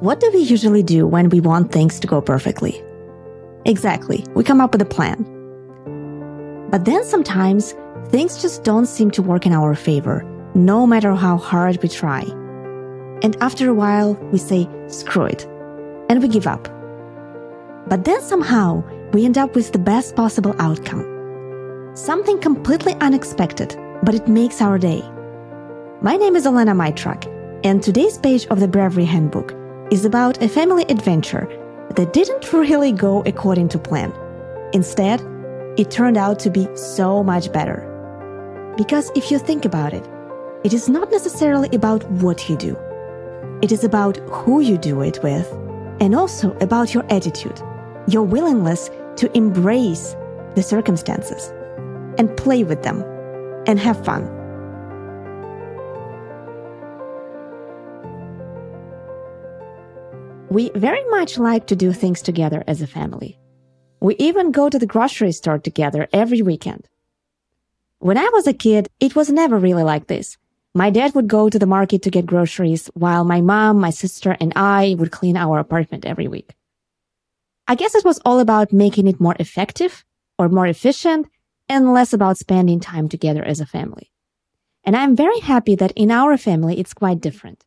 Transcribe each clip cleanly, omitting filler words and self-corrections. What do we usually do when we want things to go perfectly? Exactly, we come up with a plan. But then sometimes, things just don't seem to work in our favor, no matter how hard we try. And after a while, we say, screw it, and we give up. But then somehow, we end up with the best possible outcome. Something completely unexpected, but it makes our day. My name is Elena Maitrak, and today's page of the Bravery Handbook is about a family adventure that didn't really go according to plan. Instead, it turned out to be so much better. Because if you think about it, it is not necessarily about what you do. It is about who you do it with, and also about your attitude, your willingness to embrace the circumstances and play with them and have fun. We very much like to do things together as a family. We even go to the grocery store together every weekend. When I was a kid, it was never really like this. My dad would go to the market to get groceries, while my mom, my sister, and I would clean our apartment every week. I guess it was all about making it more effective or more efficient and less about spending time together as a family. And I'm very happy that in our family, it's quite different.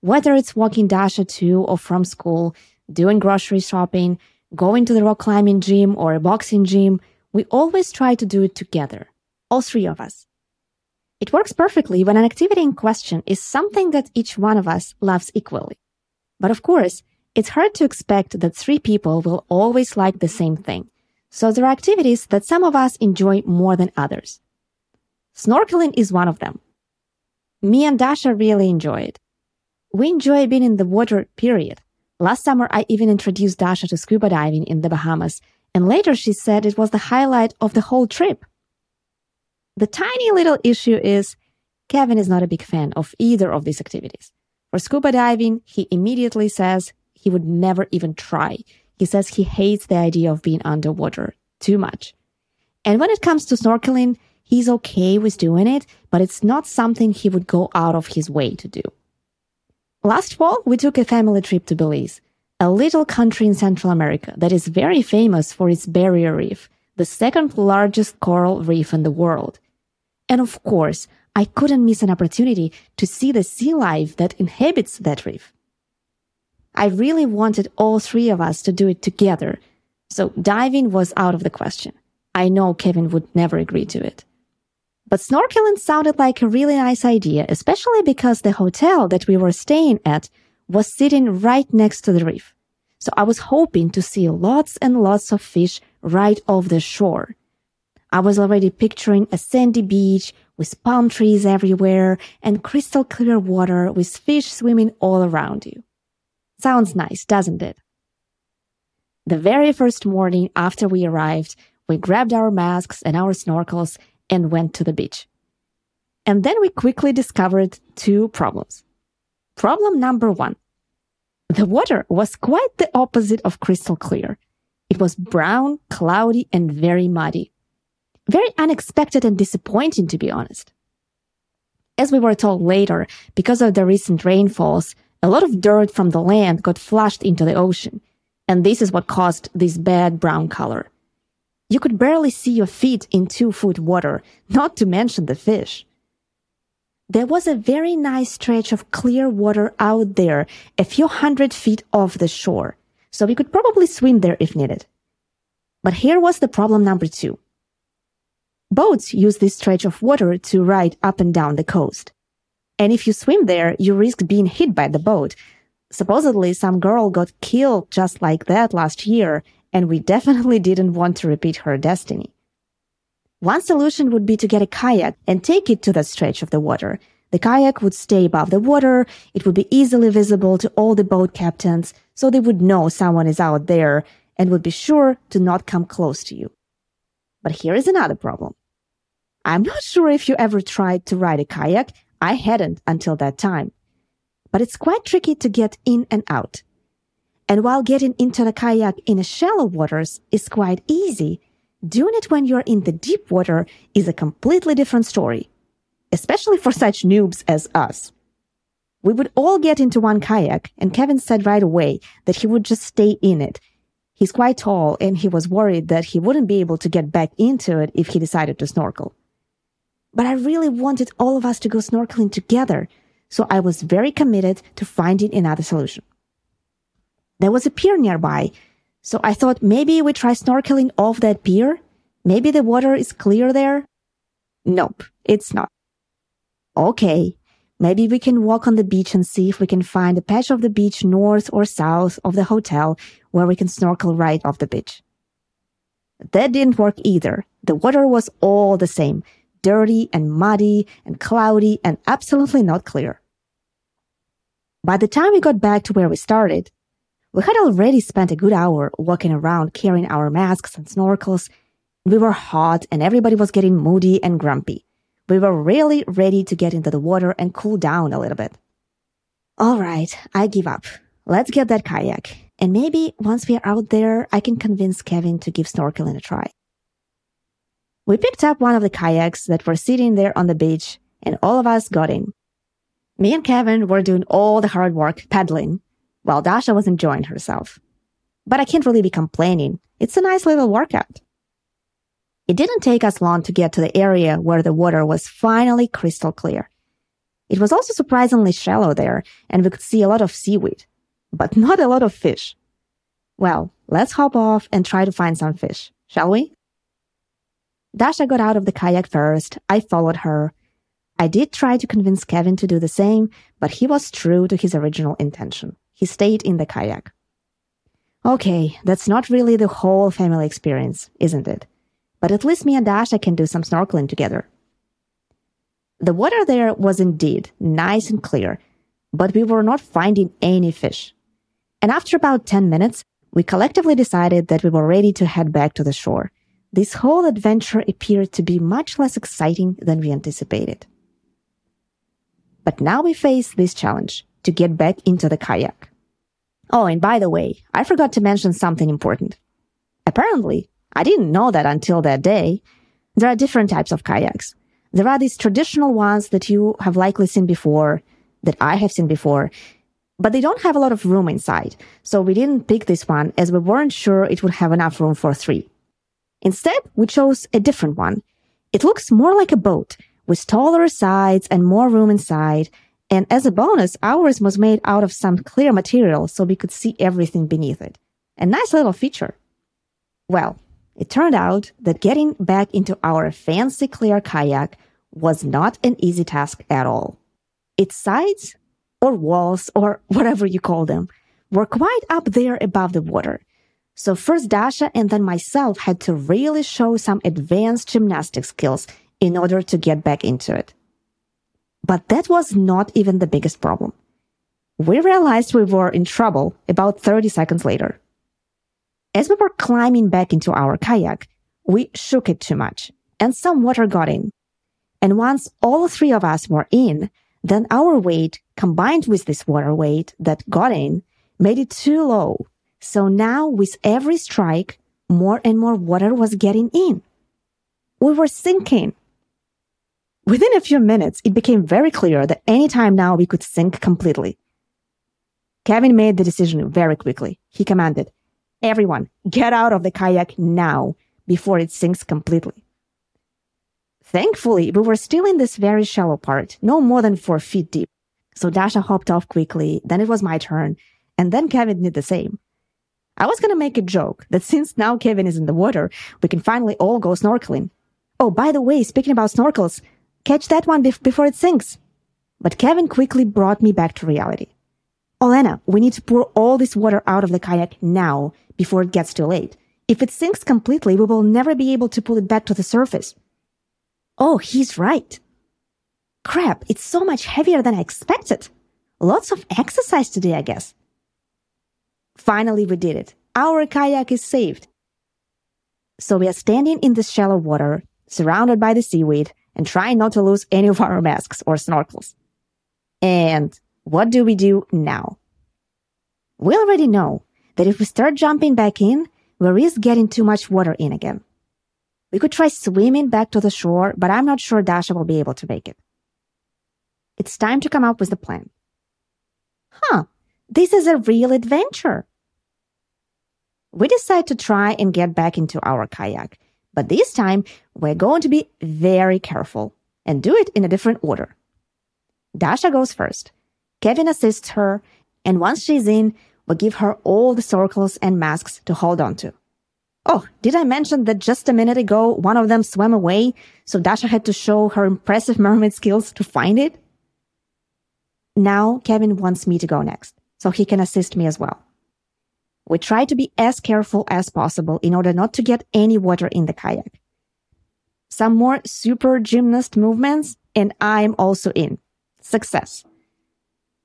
Whether it's walking Dasha to or from school, doing grocery shopping, going to the rock climbing gym or a boxing gym, we always try to do it together, all three of us. It works perfectly when an activity in question is something that each one of us loves equally. But of course, it's hard to expect that three people will always like the same thing, so there are activities that some of us enjoy more than others. Snorkeling is one of them. Me and Dasha really enjoy it. We enjoy being in the water, period. Last summer, I even introduced Dasha to scuba diving in the Bahamas, and later she said it was the highlight of the whole trip. The tiny little issue is Kevin is not a big fan of either of these activities. For scuba diving, he immediately says he would never even try. He says he hates the idea of being underwater too much. And when it comes to snorkeling, he's okay with doing it, but it's not something he would go out of his way to do. Last fall, we took a family trip to Belize, a little country in Central America that is very famous for its barrier reef, the second largest coral reef in the world. And of course, I couldn't miss an opportunity to see the sea life that inhabits that reef. I really wanted all three of us to do it together, so diving was out of the question. I know Kevin would never agree to it. But snorkeling sounded like a really nice idea, especially because the hotel that we were staying at was sitting right next to the reef. So I was hoping to see lots and lots of fish right off the shore. I was already picturing a sandy beach with palm trees everywhere and crystal clear water with fish swimming all around you. Sounds nice, doesn't it? The very first morning after we arrived, we grabbed our masks and our snorkels and went to the beach. And then we quickly discovered two problems. Problem number one. The water was quite the opposite of crystal clear. It was brown, cloudy, and very muddy. Very unexpected and disappointing, to be honest. As we were told later, because of the recent rainfalls, a lot of dirt from the land got flushed into the ocean, and this is what caused this bad brown color. You could barely see your feet in 2-foot water, not to mention the fish. There was a very nice stretch of clear water out there, a few hundred feet off the shore, so we could probably swim there if needed. But here was the problem number two. Boats use this stretch of water to ride up and down the coast. And if you swim there, you risk being hit by the boat. Supposedly, some girl got killed just like that last year, and we definitely didn't want to repeat her destiny. One solution would be to get a kayak and take it to that stretch of the water. The kayak would stay above the water, it would be easily visible to all the boat captains, so they would know someone is out there and would be sure to not come close to you. But here is another problem. I'm not sure if you ever tried to ride a kayak. I hadn't until that time. But it's quite tricky to get in and out. And while getting into the kayak in shallow waters is quite easy, doing it when you're in the deep water is a completely different story, especially for such noobs as us. We would all get into one kayak, and Kevin said right away that he would just stay in it. He's quite tall, and he was worried that he wouldn't be able to get back into it if he decided to snorkel. But I really wanted all of us to go snorkeling together, so I was very committed to finding another solution. There was a pier nearby, so I thought maybe we try snorkeling off that pier. Maybe the water is clear there. Nope, it's not. Okay, maybe we can walk on the beach and see if we can find a patch of the beach north or south of the hotel where we can snorkel right off the beach. That didn't work either. The water was all the same, dirty and muddy and cloudy and absolutely not clear. By the time we got back to where we started, we had already spent a good hour walking around carrying our masks and snorkels. We were hot and everybody was getting moody and grumpy. We were really ready to get into the water and cool down a little bit. All right, I give up. Let's get that kayak. And maybe once we are out there, I can convince Kevin to give snorkeling a try. We picked up one of the kayaks that were sitting there on the beach, and all of us got in. Me and Kevin were doing all the hard work paddling, while Dasha was enjoying herself. But I can't really be complaining. It's a nice little workout. It didn't take us long to get to the area where the water was finally crystal clear. It was also surprisingly shallow there, and we could see a lot of seaweed, but not a lot of fish. Well, let's hop off and try to find some fish, shall we? Dasha got out of the kayak first. I followed her. I did try to convince Kevin to do the same, but he was true to his original intention. He stayed in the kayak. Okay, that's not really the whole family experience, isn't it? But at least me and Dasha can do some snorkeling together. The water there was indeed nice and clear, but we were not finding any fish. And after about 10 minutes, we collectively decided that we were ready to head back to the shore. This whole adventure appeared to be much less exciting than we anticipated. But now we face this challenge, to get back into the kayak. Oh, and by the way, I forgot to mention something important. Apparently, I didn't know that until that day. There are different types of kayaks. There are these traditional ones that you have likely seen before, that I have seen before, but they don't have a lot of room inside. So we didn't pick this one as we weren't sure it would have enough room for three. Instead, we chose a different one. It looks more like a boat with taller sides and more room inside. And as a bonus, ours was made out of some clear material so we could see everything beneath it. A nice little feature. Well, it turned out that getting back into our fancy clear kayak was not an easy task at all. Its sides, or walls, or whatever you call them, were quite up there above the water. So first Dasha and then myself had to really show some advanced gymnastics skills in order to get back into it. But that was not even the biggest problem. We realized we were in trouble about 30 seconds later. As we were climbing back into our kayak, we shook it too much, and some water got in. And once all three of us were in, then our weight, combined with this water weight that got in, made it too low. So now, with every strike, more and more water was getting in. We were sinking. Within a few minutes, it became very clear that any time now we could sink completely. Kevin made the decision very quickly. He commanded, "Everyone, get out of the kayak now, before it sinks completely." Thankfully, we were still in this very shallow part, no more than 4 feet deep. So Dasha hopped off quickly, then it was my turn, and then Kevin did the same. I was going to make a joke that since now Kevin is in the water, we can finally all go snorkeling. Oh, by the way, speaking about snorkels, catch that one before it sinks. But Kevin quickly brought me back to reality. "Olena, we need to pour all this water out of the kayak now, before it gets too late. If it sinks completely, we will never be able to pull it back to the surface." Oh, he's right. Crap, it's so much heavier than I expected. Lots of exercise today, I guess. Finally, we did it. Our kayak is saved. So we are standing in the shallow water, surrounded by the seaweed, and trying not to lose any of our masks or snorkels. And what do we do now? We already know that if we start jumping back in, we risk getting too much water in again. We could try swimming back to the shore, but I'm not sure Dasha will be able to make it. It's time to come up with a plan. huh, this is a real adventure. We decide to try and get back into our kayak, but this time we're going to be very careful and do it in a different order. Dasha goes first. Kevin assists her, and once she's in, we give her all the circles and masks to hold on to. Oh, did I mention that just a minute ago, one of them swam away, so Dasha had to show her impressive mermaid skills to find it? Now, Kevin wants me to go next, so he can assist me as well. We try to be as careful as possible in order not to get any water in the kayak. Some more super gymnast movements, and I'm also in. Success.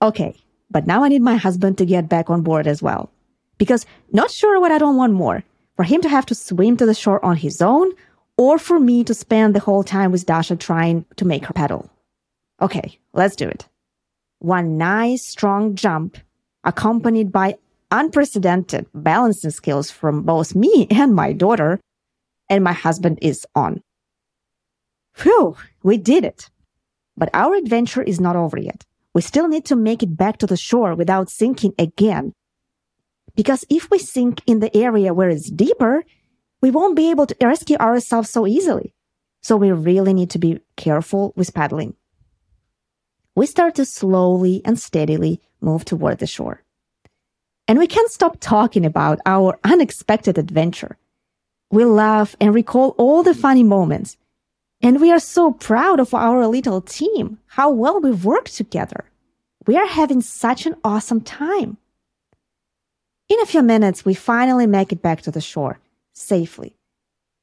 Okay, but now I need my husband to get back on board as well. Because not sure what I don't want more. For him to have to swim to the shore on his own, or for me to spend the whole time with Dasha trying to make her paddle. Okay, let's do it. One nice strong jump, accompanied by unprecedented balancing skills from both me and my daughter, and my husband is on. Phew, we did it. But our adventure is not over yet. We still need to make it back to the shore without sinking again. Because if we sink in the area where it's deeper, we won't be able to rescue ourselves so easily. So we really need to be careful with paddling. We start to slowly and steadily move toward the shore. And we can't stop talking about our unexpected adventure. We laugh and recall all the funny moments. And we are so proud of our little team, how well we've worked together. We are having such an awesome time. In a few minutes, we finally make it back to the shore, safely.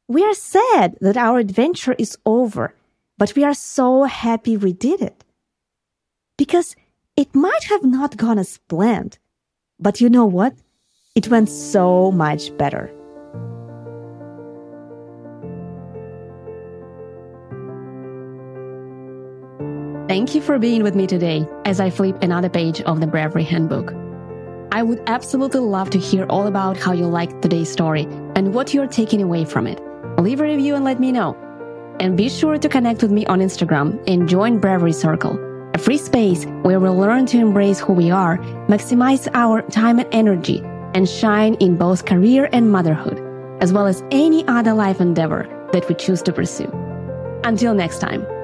We are sad that our adventure is over, but we are so happy we did it. Because it might have not gone as planned, but you know what? It went so much better. Thank you for being with me today as I flip another page of the Bravery Handbook. I would absolutely love to hear all about how you liked today's story and what you're taking away from it. Leave a review and let me know. And be sure to connect with me on Instagram and join Bravery Circle, a free space where we'll learn to embrace who we are, maximize our time and energy, and shine in both career and motherhood, as well as any other life endeavor that we choose to pursue. Until next time.